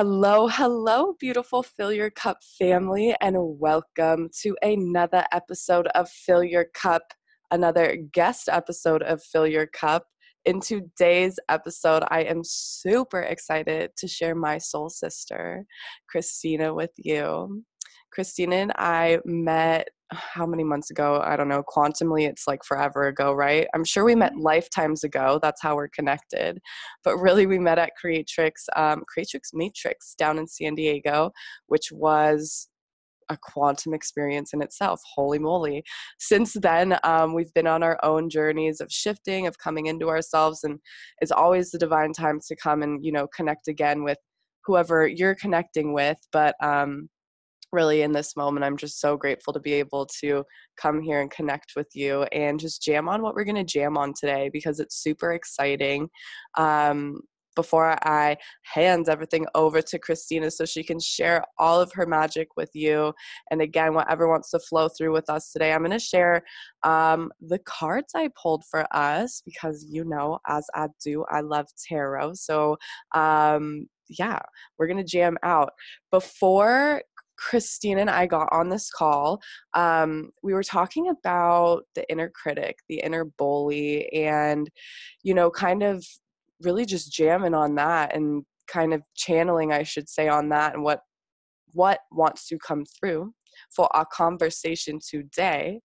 Hello, hello, beautiful Fill Your Cup family, and welcome to another episode of Fill Your Cup, another guest episode of Fill Your Cup. In today's episode, I am super excited to share my soul sister, Christina, with you. Christina and I met how many months ago? I don't know. Quantumly, it's like forever ago, right? I'm sure we met lifetimes ago. That's how we're connected. But really, we met at Creatrix Matrix down in San Diego, which was a quantum experience in itself. Holy moly. Since then, we've been on our own journeys of shifting, of coming into ourselves. And it's always the divine time to come and, you know, connect again with whoever you're connecting with. But really, in this moment, I'm just so grateful to be able to come here and connect with you and just jam on what we're going to jam on today, because it's super exciting. Before I hand everything over to Christina so she can share all of her magic with you, and again, whatever wants to flow through with us today, I'm going to share the cards I pulled for us, because, you know, as I do, I love tarot. So yeah, we're going to jam out. Before Christina and I got on this call, we were talking about the inner critic, the inner bully, and, you know, kind of really just jamming on that and kind of channeling, I should say, on that and what wants to come through for our conversation today.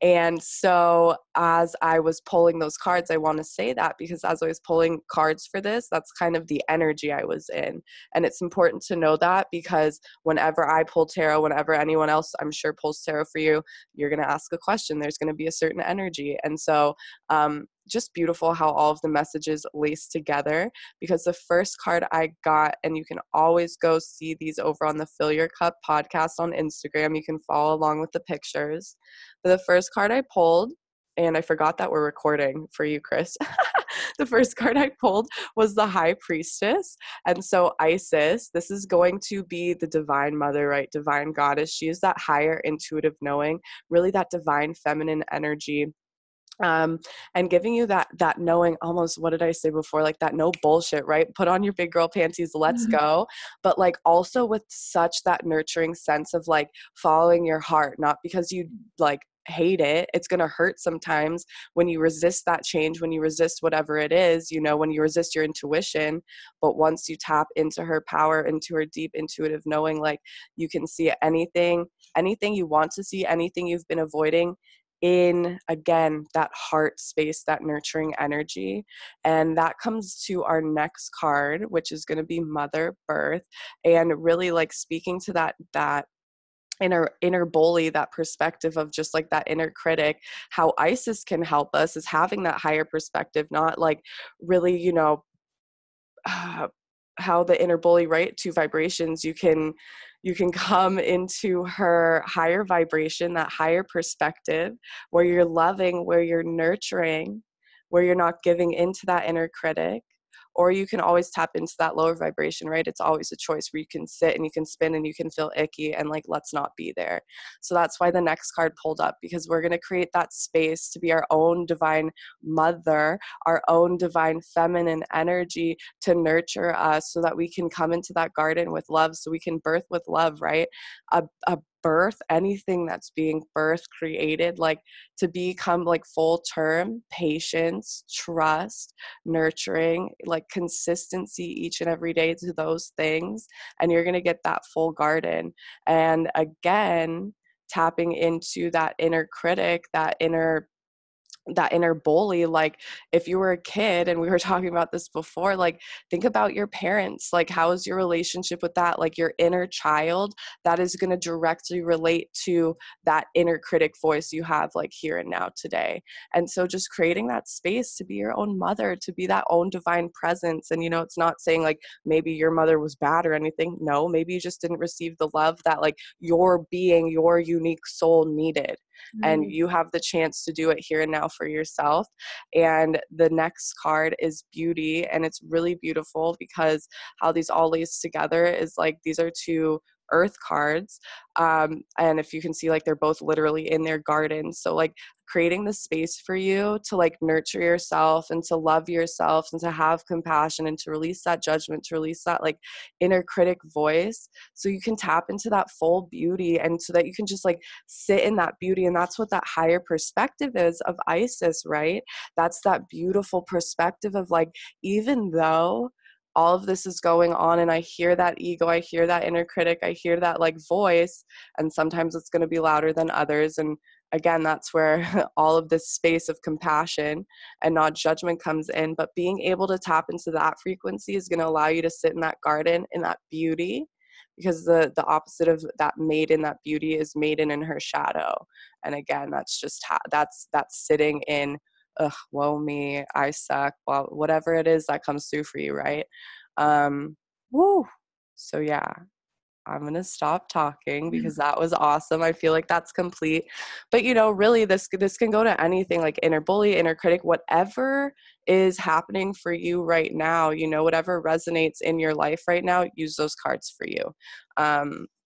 And so as I was pulling those cards, I want to say that, because as I was pulling cards for this, that's kind of the energy I was in. And it's important to know that, because whenever I pull tarot, whenever anyone else I'm sure pulls tarot for you, you're going to ask a question. There's going to be a certain energy. And so just beautiful how all of the messages lace together, because the first card I got, and you can always go see these over on the Fill Your Cup podcast on Instagram. You can follow along with the pictures. But the first card I pulled, and I forgot that we're recording for you, Chris. The first card I pulled was the High Priestess. And so Isis, this is going to be the divine mother, right? Divine goddess. She is that higher intuitive knowing, really that divine feminine energy. And giving you that knowing, almost, what did I say before? Like that no bullshit, right? Put on your big girl panties, let's go. But like also with such that nurturing sense of like following your heart, not because you like hate it. It's going to hurt sometimes when you resist that change, when you resist whatever it is, you know, when you resist your intuition. But once you tap into her power, into her deep intuitive knowing, like you can see anything you want to see, anything you've been avoiding, in, again, that heart space, that nurturing energy. And that comes to our next card, which is going to be Mother Birth, and really like speaking to that inner bully, that perspective of just like that inner critic. How Isis can help us is having that higher perspective, not like really, you know, how the inner bully, right? Two vibrations. You can come into her higher vibration, that higher perspective, where you're loving, where you're nurturing, where you're not giving into that inner critic. Or you can always tap into that lower vibration, right? It's always a choice, where you can sit and you can spin and you can feel icky and like, let's not be there. So that's why the next card pulled up, because we're going to create that space to be our own divine mother, our own divine feminine energy to nurture us, so that we can come into that garden with love, so we can birth with love, right? A birth, anything that's being birthed, created, like to become like full term, patience, trust, nurturing, like consistency each and every day to those things. And you're going to get that full garden. And again, tapping into that inner critic, that inner bully. Like if you were a kid, and we were talking about this before, like think about your parents, like how is your relationship with that, like your inner child, that is going to directly relate to that inner critic voice you have like here and now today. And so just creating that space to be your own mother, to be that own divine presence. And, you know, it's not saying like maybe your mother was bad or anything. No, maybe you just didn't receive the love that like your being, your unique soul needed. And you have the chance to do it here and now for yourself. And the next card is Beauty, and it's really beautiful, because how these all lace together is like these are two earth cards. And if you can see, like, they're both literally in their gardens. So, like, creating the space for you to, like, nurture yourself and to love yourself and to have compassion and to release that judgment, to release that, like, inner critic voice, so you can tap into that full beauty and so that you can just, like, sit in that beauty. And that's what that higher perspective is of Isis, right? That's that beautiful perspective of, like, even though all of this is going on and I hear that ego, I hear that inner critic, I hear that, like, voice, and sometimes it's going to be louder than others. And again, that's where all of this space of compassion and not judgment comes in. But being able to tap into that frequency is going to allow you to sit in that garden, in that beauty, because the opposite of that maiden, that beauty, is maiden in her shadow. And again, that's just that's sitting in, ugh, woe me, I suck, well, whatever it is that comes through for you, right? Woo. So yeah, I'm going to stop talking because that was awesome. I feel like that's complete. But, you know, really this can go to anything, like inner bully, inner critic, whatever is happening for you right now, you know, whatever resonates in your life right now, use those cards for you.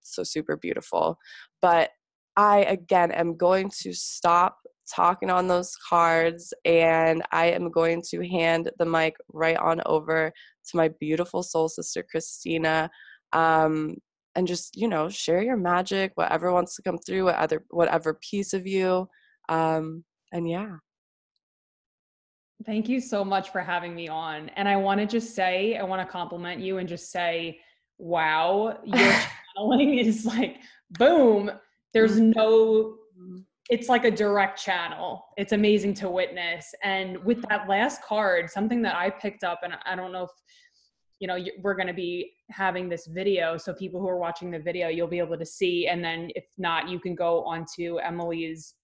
So super beautiful. But I, again, am going to stop talking on those cards, and I am going to hand the mic right on over to my beautiful soul sister, Christina. And just, you know, share your magic, whatever wants to come through, whatever piece of you. And yeah. Thank you so much for having me on. And I want to just say, I want to compliment you and just say, wow, your channeling is like, boom. There's no, it's like a direct channel. It's amazing to witness. And with that last card, something that I picked up, and I don't know if, you know, we're going to be having this video, so people who are watching the video, you'll be able to see. And then if not, you can go onto Emily's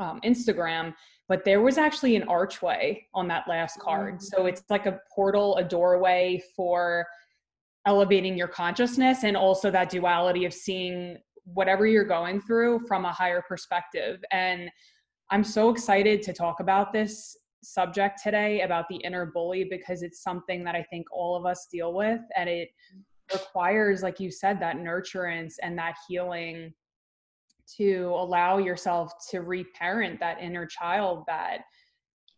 Instagram, but there was actually an archway on that last card. So it's like a portal, a doorway for elevating your consciousness, and also that duality of seeing whatever you're going through from a higher perspective. And I'm so excited to talk about this subject today, about the inner bully, because it's something that I think all of us deal with, and it requires, like you said, that nurturance and that healing to allow yourself to reparent that inner child that,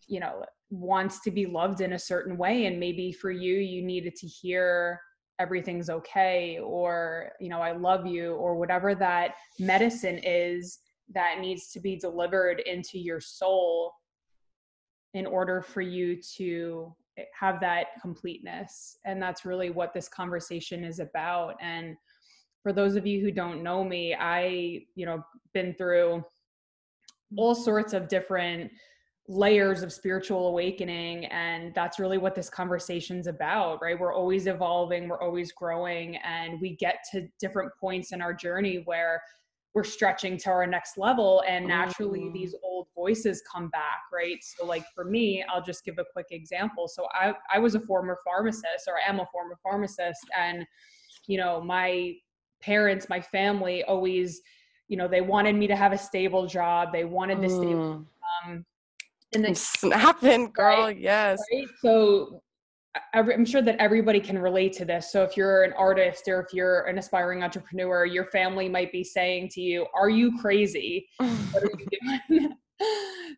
you know, wants to be loved in a certain way. And maybe for you, you needed to hear everything's okay, or, you know, I love you, or whatever that medicine is that needs to be delivered into your soul in order for you to have that completeness. And that's really what this conversation is about. And for those of you who don't know me, I, you know, been through all sorts of different layers of spiritual awakening. And that's really what this conversation's about, right? We're always evolving, we're always growing, and we get to different points in our journey where we're stretching to our next level, and naturally these old voices come back, right? So like for me, I'll just give a quick example. So I was a former pharmacist, or I am a former pharmacist, and, you know, my parents, my family always, you know, they wanted me to have a stable job. They wanted this stable and then snapping, girl, right? Yes. Right? So I'm sure that everybody can relate to this. So if you're an artist, or if you're an aspiring entrepreneur, your family might be saying to you, are you crazy? What are you doing?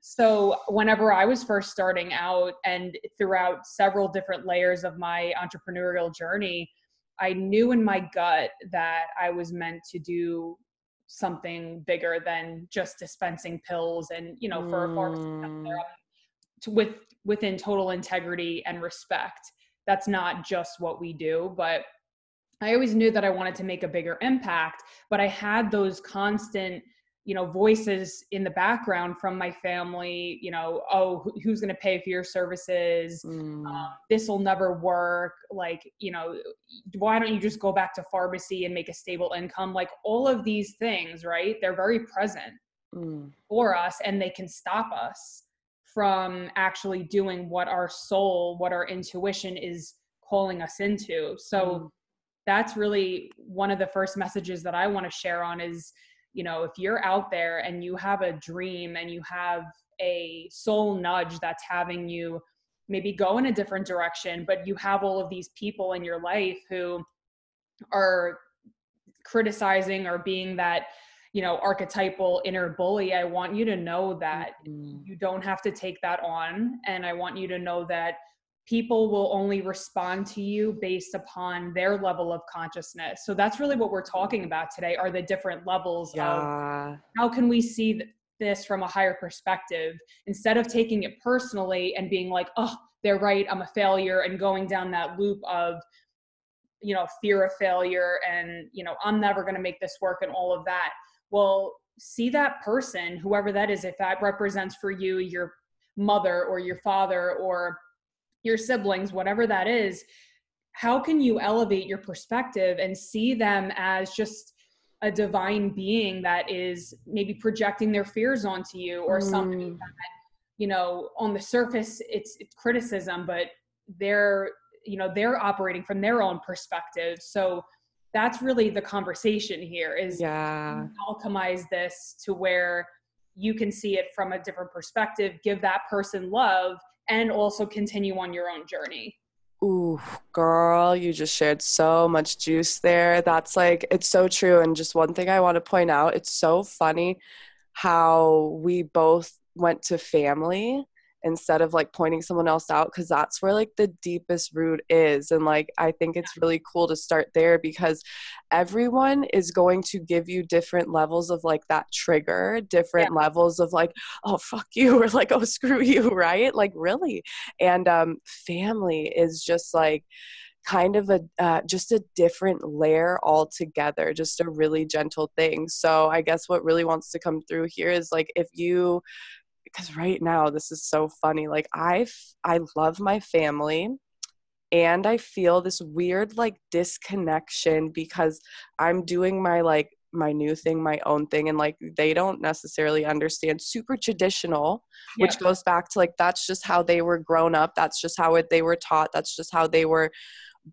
So whenever I was first starting out, and throughout several different layers of my entrepreneurial journey, I knew in my gut that I was meant to do something bigger than just dispensing pills. And, you know, for a pharmacist, within total integrity and respect. That's not just what we do, but I always knew that I wanted to make a bigger impact. But I had those constant, you know, voices in the background from my family, you know, oh, who's going to pay for your services? This will never work. Like, you know, why don't you just go back to pharmacy and make a stable income? Like all of these things, right? They're very present for us, and they can stop us from actually doing what our soul, what our intuition is calling us into. So that's really one of the first messages that I want to share on is, you know, if you're out there and you have a dream and you have a soul nudge that's having you maybe go in a different direction, but you have all of these people in your life who are criticizing or being that, you know, archetypal inner bully, I want you to know that you don't have to take that on. And I want you to know that people will only respond to you based upon their level of consciousness. So that's really what we're talking about today, are the different levels of how can we see this from a higher perspective, instead of taking it personally and being like, oh, they're right, I'm a failure, and going down that loop of, you know, fear of failure and, you know, I'm never going to make this work and all of that. Well, see that person, whoever that is, if that represents for you your mother or your father or your siblings, whatever that is, how can you elevate your perspective and see them as just a divine being that is maybe projecting their fears onto you, or something that, you know, on the surface it's criticism, but they're, you know, they're operating from their own perspective. So that's really the conversation here, is alchemize this to where you can see it from a different perspective, give that person love, and also continue on your own journey. Ooh, girl, you just shared so much juice there. That's like, it's so true. And just one thing I want to point out, it's so funny how we both went to family instead of like pointing someone else out, because that's where like the deepest root is. And like, I think it's really cool to start there, because everyone is going to give you different levels of like that trigger, different levels of like, oh, fuck you, or like, oh, screw you, right? Like, really. And family is just like kind of a just a different layer altogether, just a really gentle thing. So I guess what really wants to come through here is like, if you, because right now, this is so funny. Like I love my family, and I feel this weird like disconnection because I'm doing my like my new thing, my own thing. And like, they don't necessarily understand, super traditional, which goes back to like, that's just how they were grown up. That's just how they were taught. That's just how they were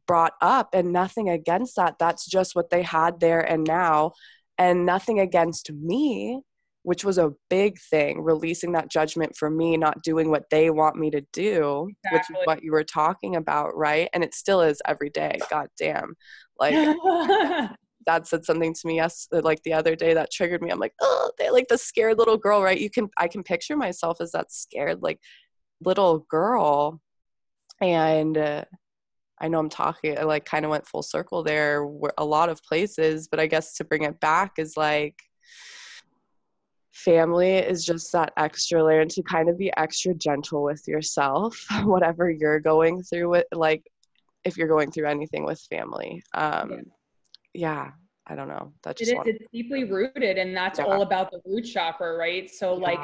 brought up, and nothing against that. That's just what they had there and now, and nothing against me, which was a big thing, releasing that judgment for me, not doing what they want me to do, which is what you were talking about, right? And it still is every day, goddamn. Like, Dad said something to me the other day that triggered me. I'm like, oh, they're like the scared little girl, right? I can picture myself as that scared, like, little girl. And I know I'm talking, I like kind of went full circle there a lot of places, but I guess to bring it back is like, family is just that extra layer, and to kind of be extra gentle with yourself, whatever you're going through with, like if you're going through anything with family. I don't know. It's deeply rooted, and that's all about the root chakra, right? So like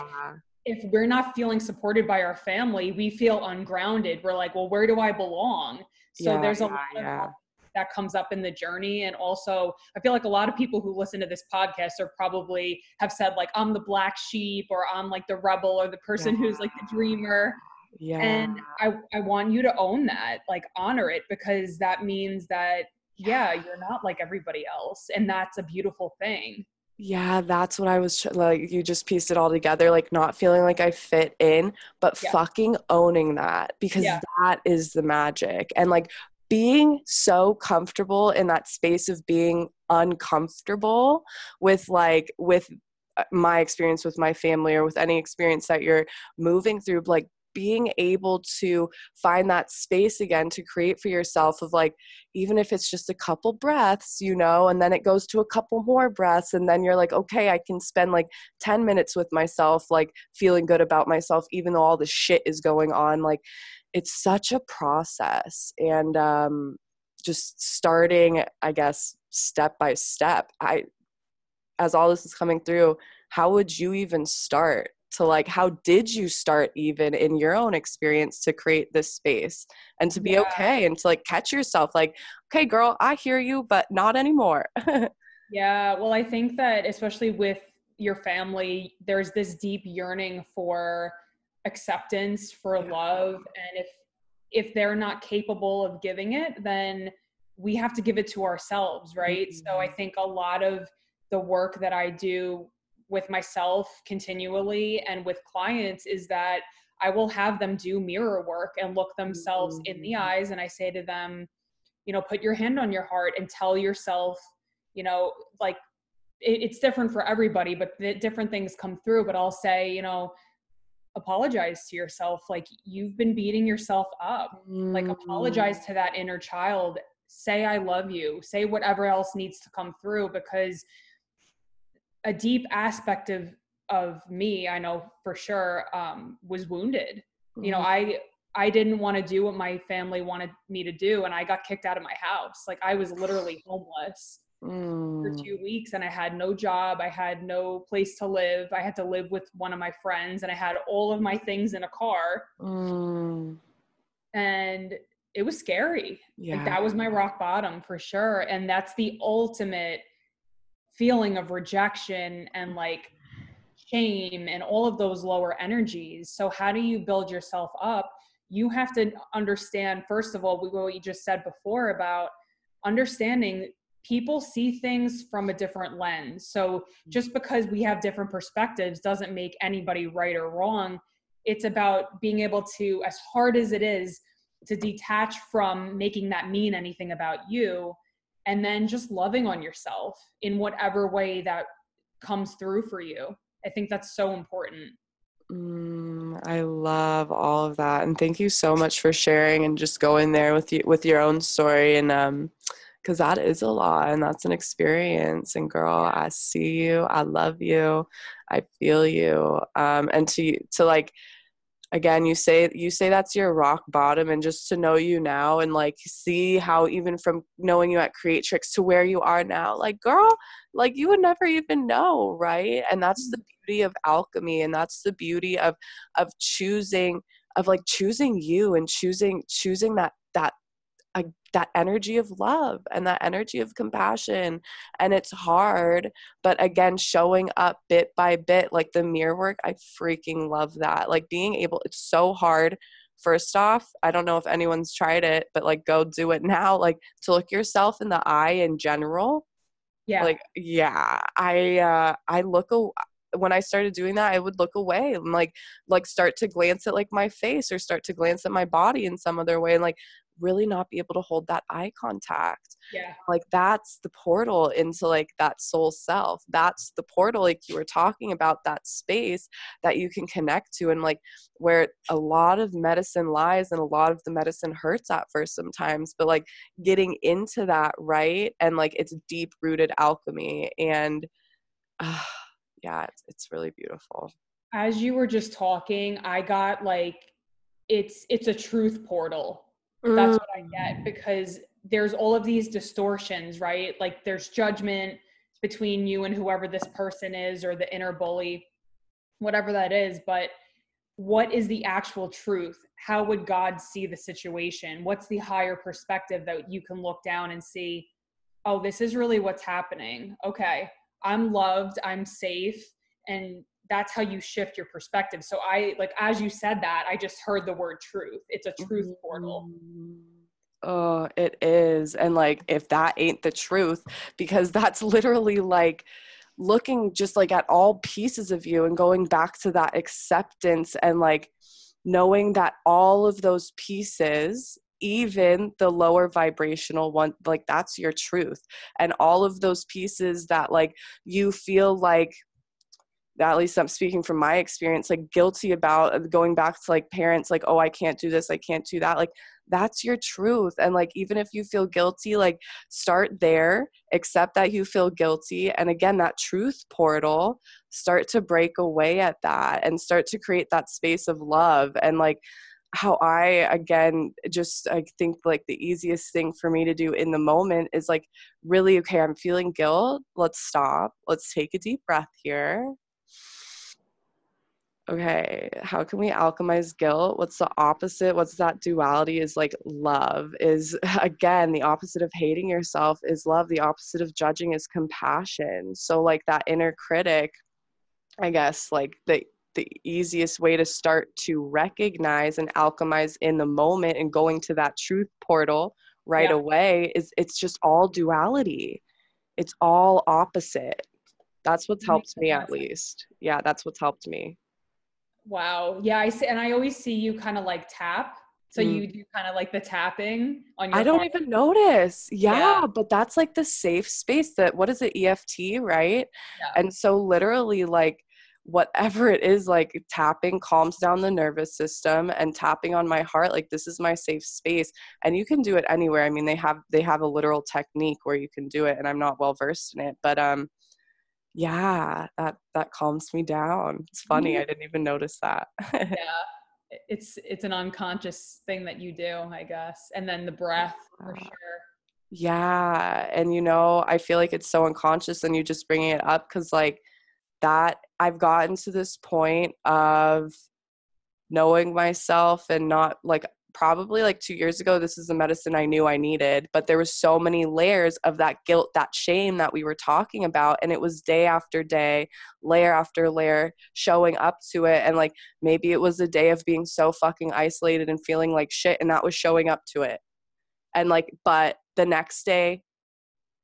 if we're not feeling supported by our family, we feel ungrounded. We're like, well, where do I belong? So there's a lot of that comes up in the journey. And also I feel like a lot of people who listen to this podcast are probably have said like, I'm the black sheep, or I'm like the rebel, or the person who's like the dreamer. Yeah. And I want you to own that, like honor it, because that means that, you're not like everybody else. And that's a beautiful thing. Yeah, that's what I was like, you just pieced it all together, like not feeling like I fit in, but fucking owning that, because that is the magic. And like, being so comfortable in that space of being uncomfortable with my experience with my family, or with any experience that you're moving through, like being able to find that space again to create for yourself of like, even if it's just a couple breaths, you know, and then it goes to a couple more breaths, and then you're like, okay, I can spend like 10 minutes with myself, like feeling good about myself, even though all the shit is going on. Like, it's such a process, and just starting, I guess, step by step. As all this is coming through, how would you even start to like, how did you start even in your own experience to create this space and to be okay, and to like catch yourself like, okay, girl, I hear you, but not anymore. Well, I think that especially with your family, there's this deep yearning for acceptance, for love, and if they're not capable of giving it, then we have to give it to ourselves, right? So I think a lot of the work that I do with myself continually and with clients is that I will have them do mirror work and look themselves in the eyes, and I say to them, you know, put your hand on your heart and tell yourself you know, like it's different for everybody, but the different things come through. But I'll say, you know, apologize to yourself. Like, you've been beating yourself up. Mm. Like, apologize to that inner child. Say, I love you. Say whatever else needs to come through, because a deep aspect of me, I know for sure, was wounded. Mm-hmm. You know, I didn't want to do what my family wanted me to do, and I got kicked out of my house. Like, I was literally homeless for 2 weeks, and I had no job. I had no place to live. I had to live with one of my friends, and I had all of my things in a car. Mm. And it was scary. Yeah. Like, that was my rock bottom for sure. And that's the ultimate feeling of rejection and like shame and all of those lower energies. So how do you build yourself up? You have to understand, first of all, what you just said before about understanding people see things from a different lens. So just because we have different perspectives doesn't make anybody right or wrong. It's about being able to, as hard as it is, to detach from making that mean anything about you, and then just loving on yourself in whatever way that comes through for you. I think that's so important. I love all of that. And thank you so much for sharing and just going there with your own story. And, 'cause that is a lot, and that's an experience. And girl, I see you, I love you, I feel you. And to like, again, you say that's your rock bottom, and just to know you now and like see how, even from knowing you at Creatrix to where you are now, like, girl, like, you would never even know, right? And that's the beauty of alchemy, and that's the beauty of choosing, of like choosing you and choosing that energy of love and that energy of compassion. And it's hard, but again, showing up bit by bit, like the mirror work, I freaking love that. Like, being able, it's so hard. First off, I don't know if anyone's tried it, but like, go do it now. Like, to look yourself in the eye in general. Yeah. Like, yeah, I look away. When I started doing that, I would look away and like start to glance at like my face or start to glance at my body in some other way. And like, really not be able to hold that eye contact. Yeah. Like, that's the portal into like that soul self. That's the portal, like you were talking about, that space that you can connect to, and like where a lot of medicine lies, and a lot of the medicine hurts at first sometimes, but like getting into that, right? And like, it's deep rooted alchemy. And yeah, it's really beautiful. As you were just talking, I got like, it's a truth portal. That's what I get, because there's all of these distortions, right? Like, there's judgment between you and whoever this person is, or the inner bully, whatever that is. But what is the actual truth? How would God see the situation? What's the higher perspective that you can look down and see, oh, this is really what's happening. Okay. I'm loved. I'm safe. And that's how you shift your perspective. So I, like, as you said that, I just heard the word truth. It's a truth portal. Oh, it is. And like, if that ain't the truth, because that's literally like looking just like at all pieces of you and going back to that acceptance, and like knowing that all of those pieces, even the lower vibrational one, like, that's your truth. And all of those pieces that like you feel like, at least I'm speaking from my experience, like guilty about, going back to like parents, like, oh, I can't do this, I can't do that. Like, that's your truth. And like, even if you feel guilty, like, start there, accept that you feel guilty. And again, that truth portal, start to break away at that and start to create that space of love. And like, how I think like the easiest thing for me to do in the moment is like, really, okay, I'm feeling guilt. Let's stop. Let's take a deep breath here. Okay, how can we alchemize guilt? What's the opposite? What's that duality? Is like love. Is, again, the opposite of hating yourself is love. The opposite of judging is compassion. So like that inner critic, I guess, like the easiest way to start to recognize and alchemize in the moment and going to that truth portal right away is, it's just all duality. It's all opposite. That's what's helped me, at least. Yeah, that's what's helped me. Wow. Yeah, I see. And I always see you kind of like tap. So you do kind of like the tapping on your phone? I don't even notice. Yeah, but that's like the safe space that, what is it, EFT, right? Yeah. And so literally like whatever it is, like tapping calms down the nervous system, and tapping on my heart, like this is my safe space. And you can do it anywhere. I mean, they have a literal technique where you can do it, and I'm not well versed in it, but yeah, that calms me down. It's funny. I didn't even notice that. Yeah. It's an unconscious thing that you do, I guess. And then the breath for sure. Yeah. And you know, I feel like it's so unconscious, and you just bringing it up. 'Cause like that, I've gotten to this point of knowing myself, and not like, probably like 2 years ago, this is the medicine I knew I needed, but there was so many layers of that guilt, that shame that we were talking about. And it was day after day, layer after layer, showing up to it. And like, maybe it was a day of being so fucking isolated and feeling like shit. And that was showing up to it. And like, but the next day,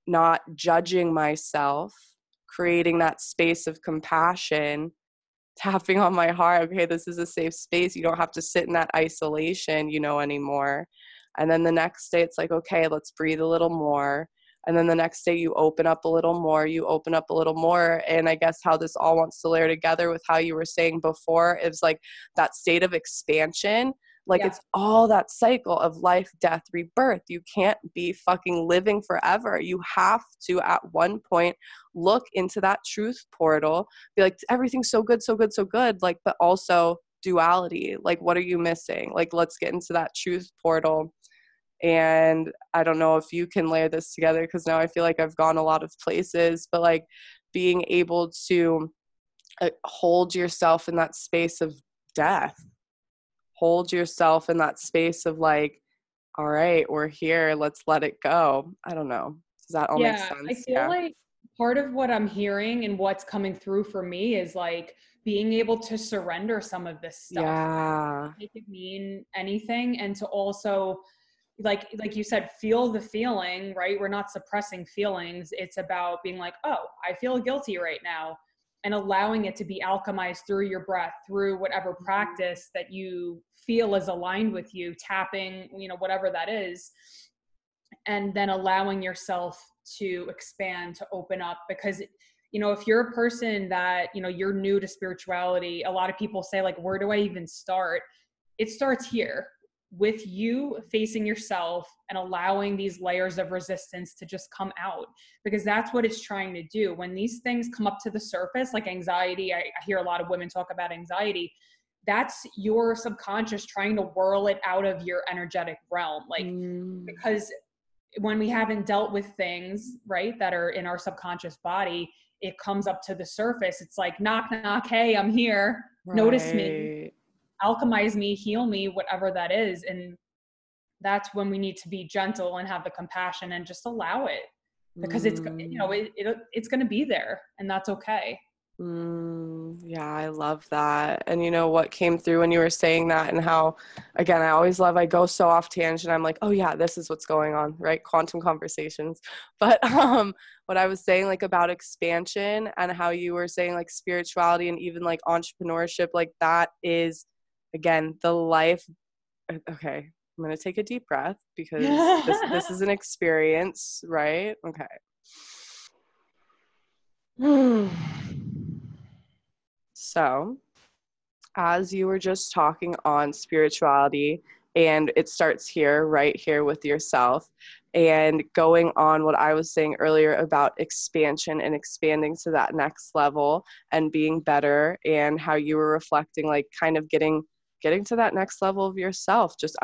not judging myself, creating that space of compassion, tapping on my heart, okay, this is a safe space. You don't have to sit in that isolation, you know, anymore. And then the next day it's like, okay, let's breathe a little more. And then the next day you open up a little more, you open up a little more. And I guess how this all wants to layer together with how you were saying before is like that state of expansion. Like it's all that cycle of life, death, rebirth. You can't be fucking living forever. You have to at one point look into that truth portal, be like, everything's so good, so good, so good. Like, but also duality. Like, what are you missing? Like, let's get into that truth portal. And I don't know if you can layer this together, because now I feel like I've gone a lot of places, but like being able to hold yourself in that space of death. Hold yourself in that space of like, all right, we're here. Let's let it go. I don't know. Does that all make sense? I feel like part of what I'm hearing and what's coming through for me is like being able to surrender some of this stuff. Yeah. Make it mean anything. And to also, like you said, feel the feeling, right? We're not suppressing feelings. It's about being like, oh, I feel guilty right now. And allowing it to be alchemized through your breath, through whatever practice that you feel is aligned with you, tapping, you know, whatever that is. And then allowing yourself to expand, to open up. Because, you know, if you're a person that, you know, you're new to spirituality, a lot of people say like, where do I even start? It starts here with you facing yourself and allowing these layers of resistance to just come out, because that's what it's trying to do. When these things come up to the surface, like anxiety, I hear a lot of women talk about anxiety. That's your subconscious trying to whirl it out of your energetic realm. Like, because when we haven't dealt with things, right, that are in our subconscious body, it comes up to the surface. It's like, knock, knock. Hey, I'm here. Right. Notice me. Alchemize me, heal me, whatever that is. And that's when we need to be gentle and have the compassion and just allow it, because it's, you know, it's going to be there, and that's okay. Yeah, I love that. And you know what came through when you were saying that, and how, again, I go so off tangent. I'm like, oh yeah, this is what's going on, right? Quantum conversations. But what I was saying, like about expansion, and how you were saying like spirituality and even like entrepreneurship, like that is, again, the life. Okay, I'm going to take a deep breath, because this is an experience, right? Okay. So, as you were just talking on spirituality, and it starts here, right here with yourself, and going on what I was saying earlier about expansion and expanding to that next level and being better, and how you were reflecting, like kind of getting to that next level of yourself, just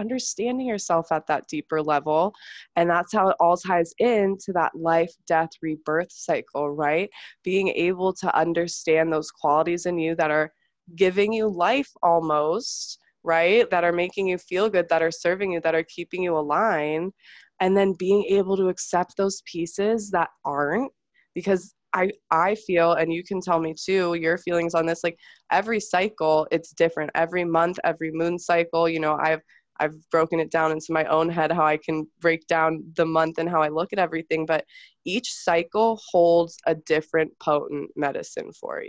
understanding yourself at that deeper level. And that's how it all ties into that life, death, rebirth cycle, right? Being able to understand those qualities in you that are giving you life almost, right? That are making you feel good, that are serving you, that are keeping you aligned. And then being able to accept those pieces that aren't, because I feel, and you can tell me too, your feelings on this, like every cycle, it's different. Every month, every moon cycle, you know, I've broken it down into my own head, how I can break down the month and how I look at everything. But each cycle holds a different potent medicine for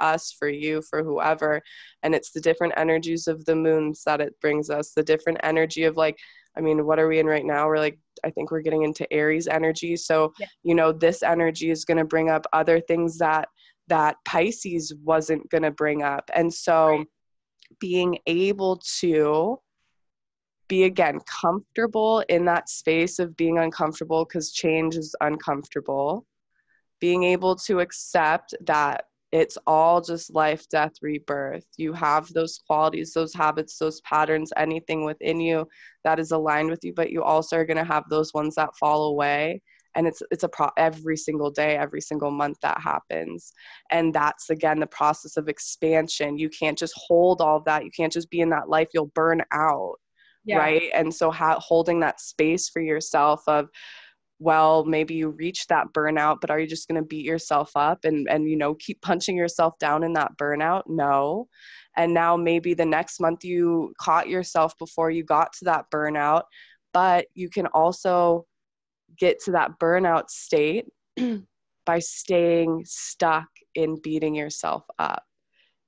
us, for you, for whoever. And it's the different energies of the moons that it brings us, the different energy of like, I mean, what are we in right now? We're like, I think we're getting into Aries energy. So, yeah. You know, this energy is going to bring up other things that Pisces wasn't going to bring up. And so right. Being able to be, again, comfortable in that space of being uncomfortable, because change is uncomfortable, being able to accept that it's all just life, death, rebirth. You have those qualities, those habits, those patterns, anything within you that is aligned with you, but you also are going to have those ones that fall away. And it's a every single day, every single month that happens. And that's, again, the process of expansion. You can't just hold all of that. You can't just be in that life. You'll burn out, yeah. Right? And so holding that space for yourself of, well, maybe you reach that burnout, but are you just going to beat yourself up and, you know, keep punching yourself down in that burnout? No. And now maybe the next month you caught yourself before you got to that burnout, but you can also get to that burnout state by staying stuck in beating yourself up.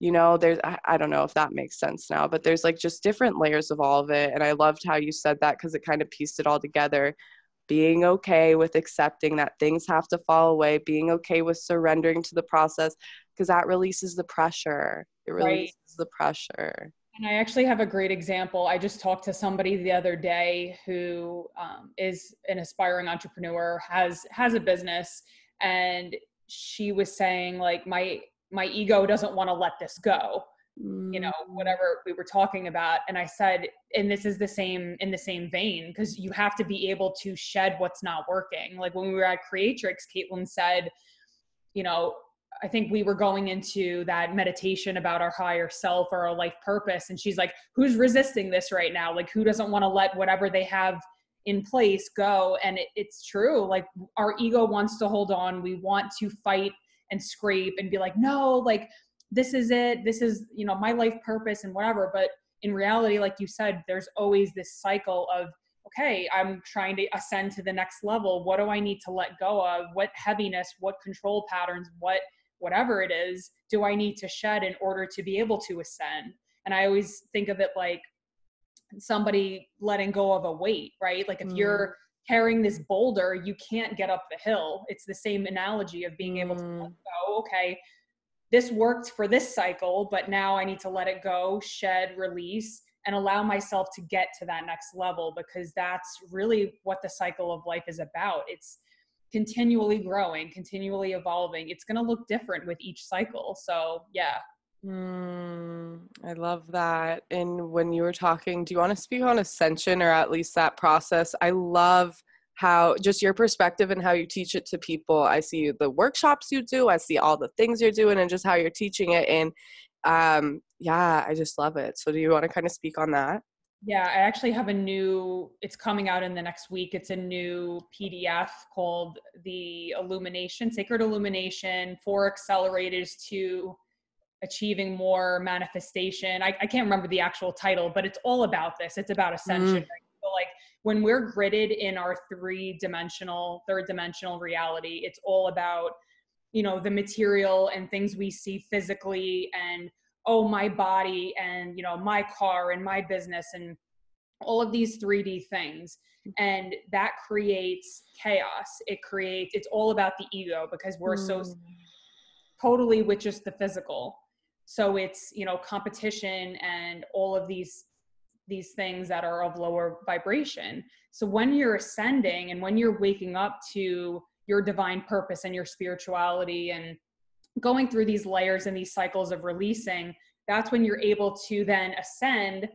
You know, there's, I don't know if that makes sense now, but there's like just different layers of all of it. And I loved how you said that, because it kind of pieced it all together. Being okay with accepting that things have to fall away, being okay with surrendering to the process, because that releases the pressure. It releases right. the pressure. And I actually have a great example. I just talked to somebody the other day who is an aspiring entrepreneur, has a business, and she was saying, like, my ego doesn't want to let this go. You know, whatever we were talking about. And I said, and this is the same in the same vein, because you have to be able to shed what's not working. Like when we were at Creatrix, Caitlin said, you know, I think we were going into that meditation about our higher self or our life purpose. And she's like, who's resisting this right now? Like, who doesn't want to let whatever they have in place go? And it's true. Like, our ego wants to hold on. We want to fight and scrape and be like, no, like, this is it. This is, you know, my life purpose and whatever. But in reality, like you said, there's always this cycle of, okay, I'm trying to ascend to the next level. What do I need to let go of? What heaviness, what control patterns, whatever it is, do I need to shed in order to be able to ascend? And I always think of it like somebody letting go of a weight, right? Like if you're carrying this boulder, you can't get up the hill. It's the same analogy of being able to let go. Okay, this worked for this cycle, but now I need to let it go, shed, release, and allow myself to get to that next level, because that's really what the cycle of life is about. It's continually growing, continually evolving. It's going to look different with each cycle. So yeah. I love that. And when you were talking, do you want to speak on ascension, or at least that process? I love how just your perspective and how you teach it to people. I see the workshops you do. I see all the things you're doing and just how you're teaching it. And yeah, I just love it. So do you want to kind of speak on that? Yeah, I actually have it's coming out in the next week. It's a new PDF called The Sacred Illumination, 4 Accelerators to Achieving More Manifestation. I can't remember the actual title, but it's all about this. It's about ascension, right? So like when we're gridded in our third dimensional reality, it's all about, you know, the material and things we see physically and, oh, my body and, you know, my car and my business and all of these 3D things. And that creates chaos. It's all about the ego, because we're so totally with just the physical. So it's, you know, competition and all of these things that are of lower vibration. So when you're ascending and when you're waking up to your divine purpose and your spirituality and going through these layers and these cycles of releasing, that's when you're able to then ascend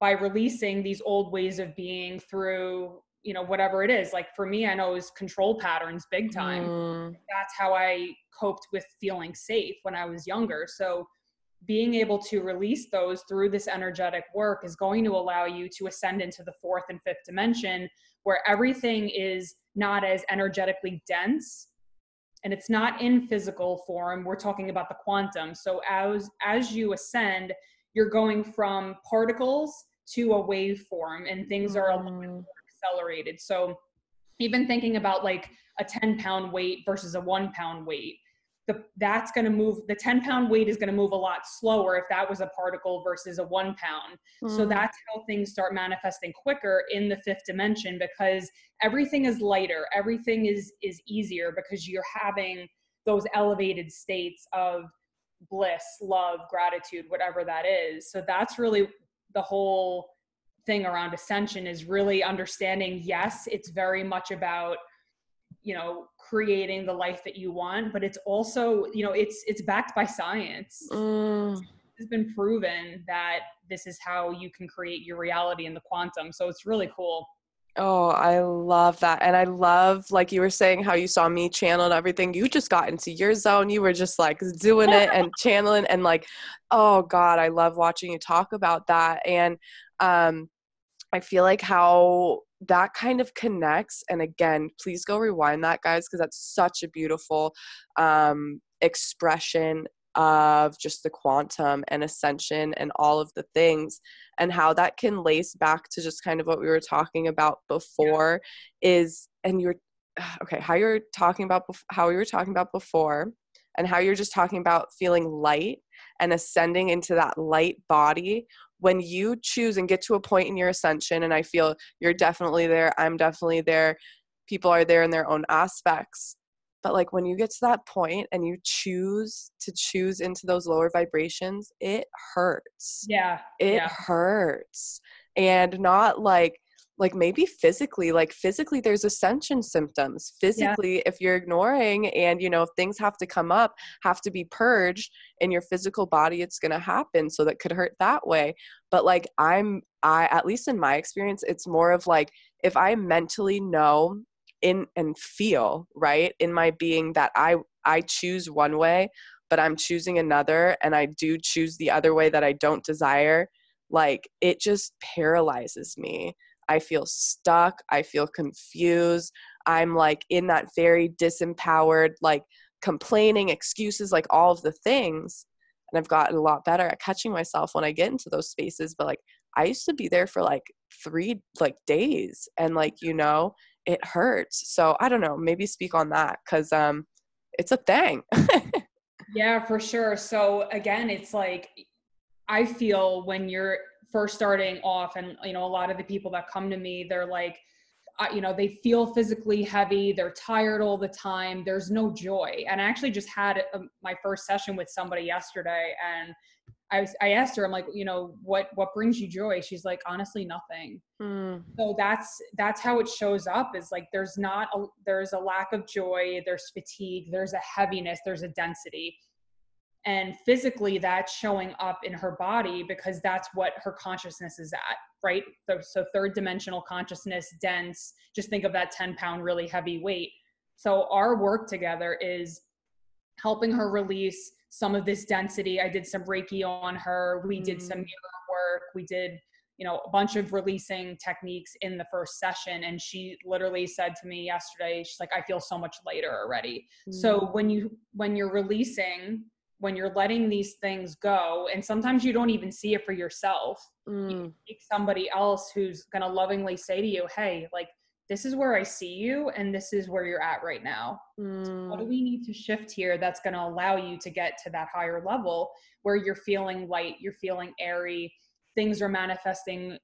by releasing these old ways of being through, you know, whatever it is. Like for me, I know it was control patterns big time. That's how I coped with feeling safe when I was younger. So being able to release those through this energetic work is going to allow you to ascend into the 4th and 5th dimension, where everything is not as energetically dense and it's not in physical form. We're talking about the quantum. So as you ascend, you're going from particles to a waveform, and things are a little bit more accelerated. So even thinking about like a 10-pound weight versus a 1-pound weight, that's going to move, the 10-pound weight is going to move a lot slower if that was a particle versus a 1 pound. Mm. So that's how things start manifesting quicker in the fifth dimension, because everything is lighter. Everything is easier because you're having those elevated states of bliss, love, gratitude, whatever that is. So that's really the whole thing around ascension, is really understanding, yes, it's very much about, you know, creating the life that you want, but it's also, you know, it's backed by science. It's been proven that this is how you can create your reality in the quantum. So it's really cool. Oh, I love that. And I love, like you were saying, how you saw me channel and everything. You just got into your zone. You were just like doing it and channeling, and like, oh God, I love watching you talk about that. And I feel like how that kind of connects. And again, please go rewind that, guys, because that's such a beautiful expression of just the quantum and ascension and all of the things, and how that can lace back to just kind of what we were talking about before. Yeah. How you're just talking about feeling light and ascending into that light body. When you choose and get to a point in your ascension, and I feel you're definitely there, I'm definitely there, people are there in their own aspects. But like when you get to that point and you choose into those lower vibrations, it hurts. Yeah. It hurts. And not like maybe physically there's ascension symptoms. Physically, if you're ignoring and, you know, if things have to be purged in your physical body, it's going to happen. So that could hurt that way. But like I, at least in my experience, it's more of like, if I mentally know in and feel right in my being that I choose one way, but I'm choosing another, and I do choose the other way that I don't desire, like it just paralyzes me. I feel stuck. I feel confused. I'm like in that very disempowered, like complaining, excuses, like all of the things. And I've gotten a lot better at catching myself when I get into those spaces. But like I used to be there for like 3 like days, and like, you know, it hurts. So I don't know, maybe speak on that, because it's a thing. Yeah, for sure. So again, it's like, I feel when you're first starting off, and you know, a lot of the people that come to me, they're like, you know, they feel physically heavy, they're tired all the time, there's no joy. And I actually just had my first session with somebody yesterday, and I asked her, I'm like, you know, what brings you joy? She's like, honestly, nothing. So that's how it shows up, is like, there's a lack of joy, there's fatigue, there's a heaviness, there's a density. And physically that's showing up in her body, because that's what her consciousness is at, right? So third dimensional consciousness, dense, just think of that 10-pound really heavy weight. So our work together is helping her release some of this density. I did some Reiki on her. We did some mirror work. We did, you know, a bunch of releasing techniques in the first session. And she literally said to me yesterday, she's like, I feel so much lighter already. So when you're releasing, when you're letting these things go, and sometimes you don't even see it for yourself, you take somebody else who's going to lovingly say to you, hey, like, this is where I see you, and this is where you're at right now. So what do we need to shift here that's going to allow you to get to that higher level where you're feeling light, you're feeling airy, things are manifesting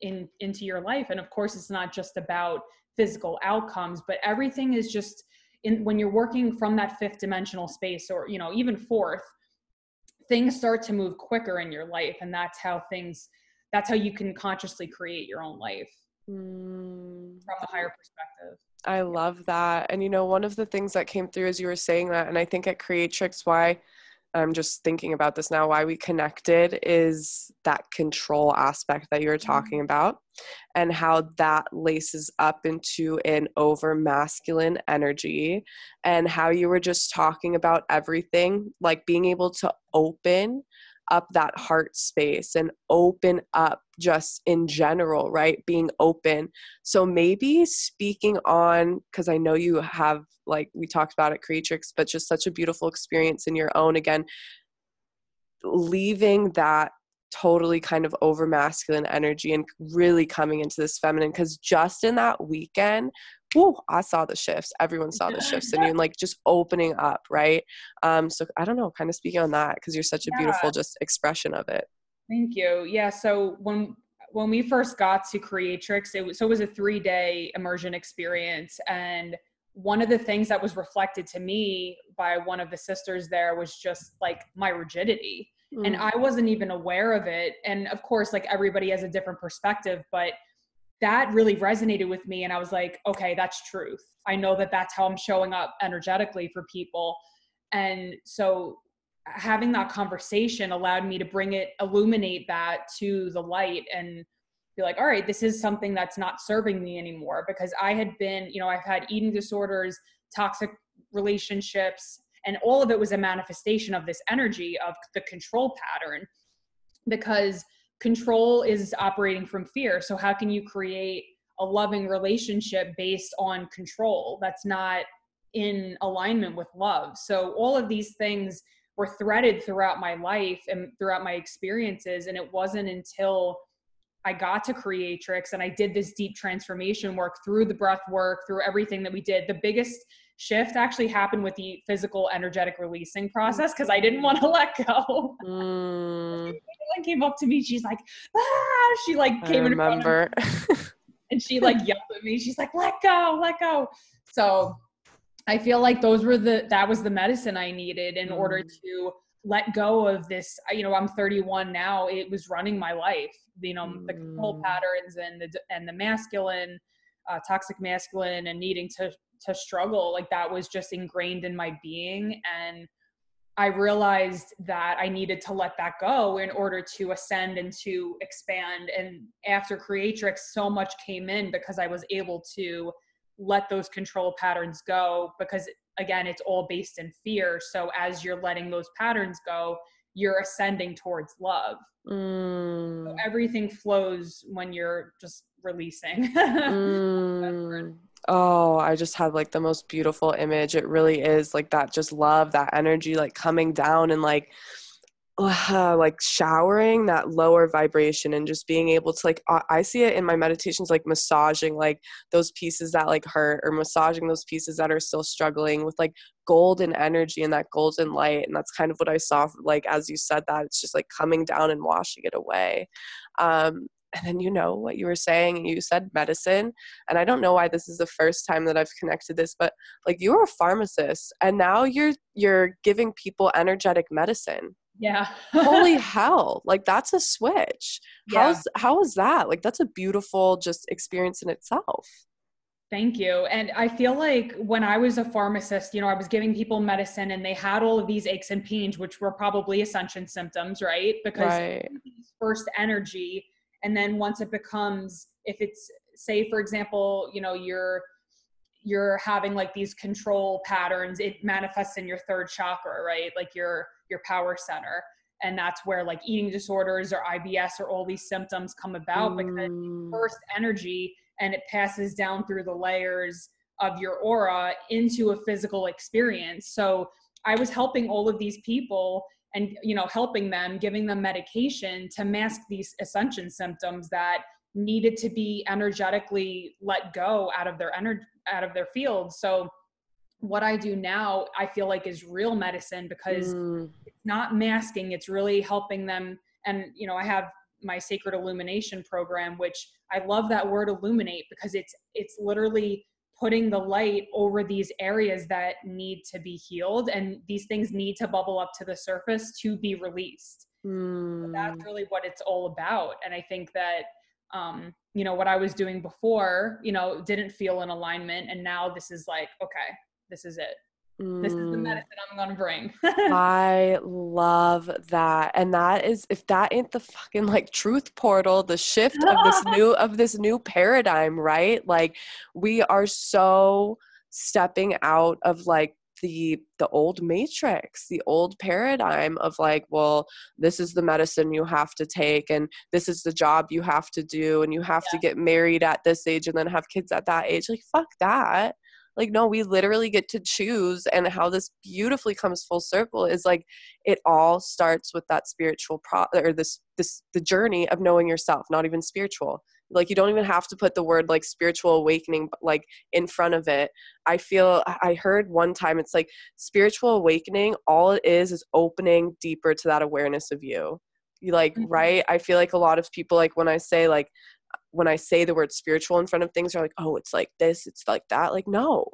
into your life? And of course, it's not just about physical outcomes, but everything is just when you're working from that fifth dimensional space, or, you know, even fourth, things start to move quicker in your life. And that's how you can consciously create your own life. From a higher perspective. I love that. And you know, one of the things that came through as you were saying that, and I think at Creatrix, why I'm just thinking about this now, why we connected, is that control aspect that you were talking about, and how that laces up into an over masculine energy, and how you were just talking about everything, like being able to open up that heart space and open up just in general, right? Being open. So maybe speaking on, because I know you have, like we talked about at Creatrix, but just such a beautiful experience in your own, again, leaving that totally kind of over masculine energy and really coming into this feminine, because just in that weekend, woo, I saw the shifts. Everyone saw the shifts and you like just opening up. Right. So I don't know, kind of speaking on that, because you're such a beautiful just expression of it. Thank you. Yeah. So when we first got to Creatrix, it was a 3-day immersion experience. And one of the things that was reflected to me by one of the sisters there was just like my rigidity. Mm. And I wasn't even aware of it. And of course, like everybody has a different perspective, but that really resonated with me. And I was like, okay, that's truth. I know that that's how I'm showing up energetically for people. And so having that conversation allowed me to illuminate that to the light and be like, all right, this is something that's not serving me anymore. Because I had been, I've had eating disorders, toxic relationships, and all of it was a manifestation of this energy of the control pattern, because control is operating from fear. So how can you create a loving relationship based on control that's not in alignment with love? So all of these things were threaded throughout my life and throughout my experiences. And it wasn't until I got to Creatrix and I did this deep transformation work through the breath work, through everything that we did. The biggest shift actually happened with the physical energetic releasing process, because I didn't want to let go. Mm. Caitlin came up to me. She's like, ah, she like came in front of me and she like yelled at me. She's like, let go, let go. So I feel like that was the medicine I needed in order to let go of this. I'm 31 now. It was running my life, the control patterns and the masculine, toxic masculine, and needing to struggle. Like that was just ingrained in my being. And I realized that I needed to let that go in order to ascend and to expand. And after Creatrix, so much came in because I was able to let those control patterns go, because again, it's all based in fear. So as you're letting those patterns go, you're ascending towards love. Mm. So everything flows when you're just releasing. Mm. Oh, I just had like the most beautiful image. It really is like that, just love, that energy, like coming down and like showering that lower vibration, and just being able to like, I see it in my meditations, like massaging like those pieces that like hurt, or massaging those pieces that are still struggling with like golden energy and that golden light. And that's kind of what I saw, like, as you said that, it's just like coming down and washing it away. And then, what you were saying, you said medicine, and I don't know why this is the first time that I've connected this, but like you were a pharmacist and now you're giving people energetic medicine. Yeah. Holy hell. Like that's a switch. Yeah. How is that? Like that's a beautiful just experience in itself. Thank you. And I feel like when I was a pharmacist, I was giving people medicine and they had all of these aches and pains, which were probably ascension symptoms, right? Because first energy. And then once it becomes, if it's, say, for example, you're having like these control patterns, it manifests in your third chakra, right? Like your power center. And that's where like eating disorders or IBS or all these symptoms come about, because first energy, and it passes down through the layers of your aura into a physical experience. So I was helping all of these people and, helping them, giving them medication to mask these ascension symptoms that needed to be energetically let go out of their field. So what I do now, I feel like is real medicine, because it's not masking. It's really helping them. And, I have my sacred illumination program, which I love that word illuminate, because it's literally putting the light over these areas that need to be healed. And these things need to bubble up to the surface to be released. Mm. So that's really what it's all about. And I think that, what I was doing before, didn't feel in alignment. And now this is like, okay, this is it. This is the medicine I'm going to bring. I love that. And that is, if that ain't the fucking like truth portal, the shift of this new paradigm, right? Like we are so stepping out of like the old matrix, the old paradigm of like, well, this is the medicine you have to take, and this is the job you have to do, and you have to get married at this age and then have kids at that age. Like, fuck that. Like, no, we literally get to choose. And how this beautifully comes full circle is like, it all starts with that spiritual the journey of knowing yourself, not even spiritual. Like, you don't even have to put the word like spiritual awakening, like in front of it. I heard one time, it's like spiritual awakening, all it is opening deeper to that awareness of you. You like, mm-hmm. right? I feel like a lot of people, like when I say the word spiritual in front of things, are like, oh, it's like this, it's like that. Like, no,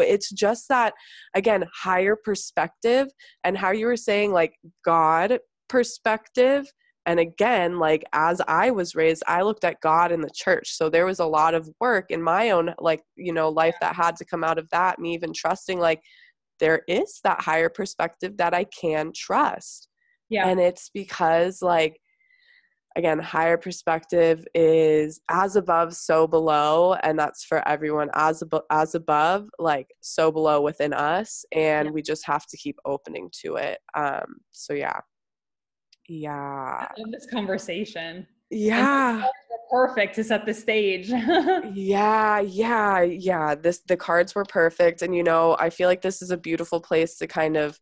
it's just that, again, higher perspective, and how you were saying like God perspective. And again, like as I was raised, I looked at God in the church. So there was a lot of work in my own, like, you know, life that had to come out of that, me even trusting, like, there is that higher perspective that I can trust. Yeah. And it's because, like, again, higher perspective is as above, so below. And that's for everyone, as above, like so below within us. And we just have to keep opening to it. Yeah. I love this conversation. Yeah. Perfect to set the stage. Yeah. The cards were perfect. And, you know, I feel like this is a beautiful place to kind of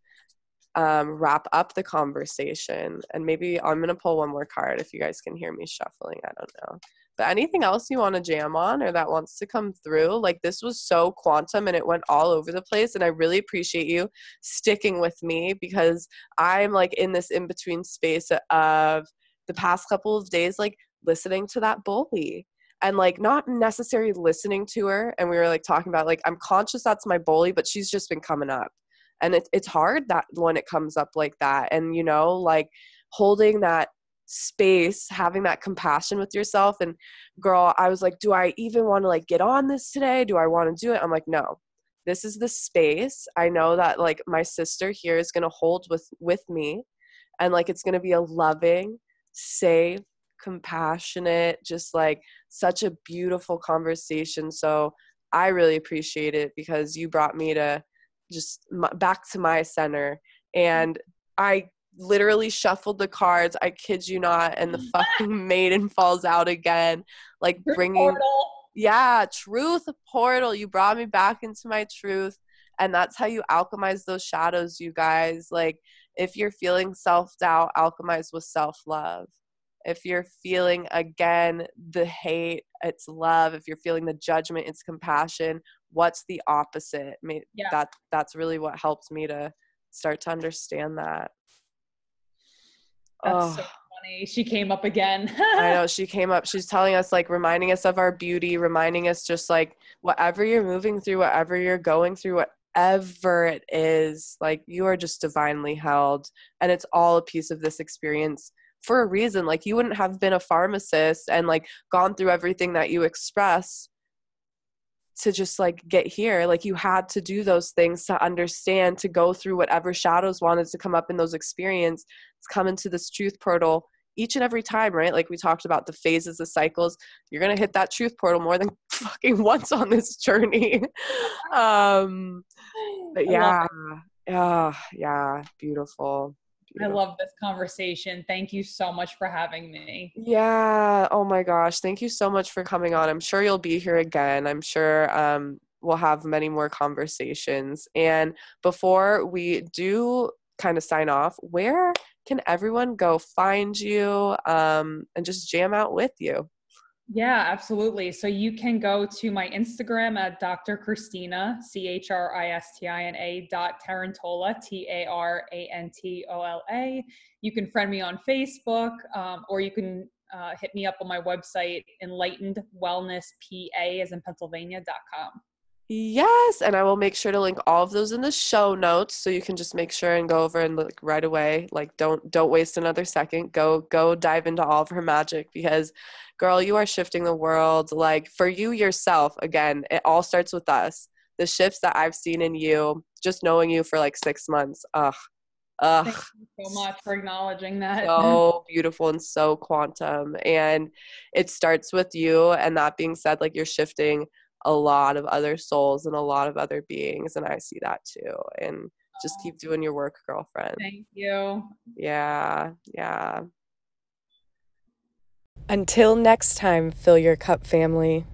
wrap up the conversation. And maybe I'm going to pull one more card if you guys can hear me shuffling. I don't know. But anything else you want to jam on or that wants to come through? Like, this was so quantum and it went all over the place. And I really appreciate you sticking with me, because I'm like in this in-between space of the past couple of days, like listening to that bully. And like not necessarily listening to her. And we were like talking about, like, I'm conscious that's my bully, but she's just been coming up. And it's hard that when it comes up like that, and, you know, like holding that space, having that compassion with yourself. And girl, I was like, do I even want to like get on this today? Do I want to do it? I'm like, no, this is the space. I know that like my sister here is going to hold with me, and like, it's going to be a loving, safe, compassionate, just like such a beautiful conversation. So I really appreciate it, because you brought me to just back to my center. And I literally shuffled the cards, I kid you not, and the fucking maiden falls out again, like bringing truth portal. You brought me back into my truth, and that's how you alchemize those shadows, you guys. Like, if you're feeling self-doubt, alchemize with self-love. If you're feeling, again, the hate, it's love. If you're feeling the judgment, it's compassion. What's the opposite? That's really what helped me to start to understand that. That's so funny. She came up again. I know, she came up. She's telling us, like, reminding us of our beauty, reminding us just like whatever you're moving through, whatever you're going through, whatever it is, like, you are just divinely held, and it's all a piece of this experience for a reason. Like, you wouldn't have been a pharmacist and like gone through everything that you express to just like get here. Like, you had to do those things to understand, to go through whatever shadows wanted to come up in those experiences, come into this truth portal each and every time, right? Like we talked about the phases, the cycles. You're going to hit that truth portal more than fucking once on this journey. But yeah. Beautiful. I love this conversation. Thank you so much for having me. Yeah. Oh my gosh. Thank you so much for coming on. I'm sure you'll be here again. I'm sure we'll have many more conversations. And before we do kind of sign off, where can everyone go find you and just jam out with you? Yeah, absolutely. So you can go to my Instagram at Dr. Christina, ChristiNA.Tarantola, TARANTOLA. You can friend me on Facebook, or you can hit me up on my website, enlightenedwellnesspa.com. Yes, and I will make sure to link all of those in the show notes, so you can just make sure and go over and look right away. Like, don't waste another second. Go dive into all of her magic, because, girl, you are shifting the world. Like, for you yourself, again, it all starts with us. The shifts that I've seen in you, just knowing you for like 6 months. Thank you so much for acknowledging that. So beautiful and so quantum, and it starts with you. And that being said, like, you're shifting a lot of other souls and a lot of other beings, and I see that too. And just keep doing your work, girlfriend. Thank you. Yeah. Until next time, Fill Your Cup family.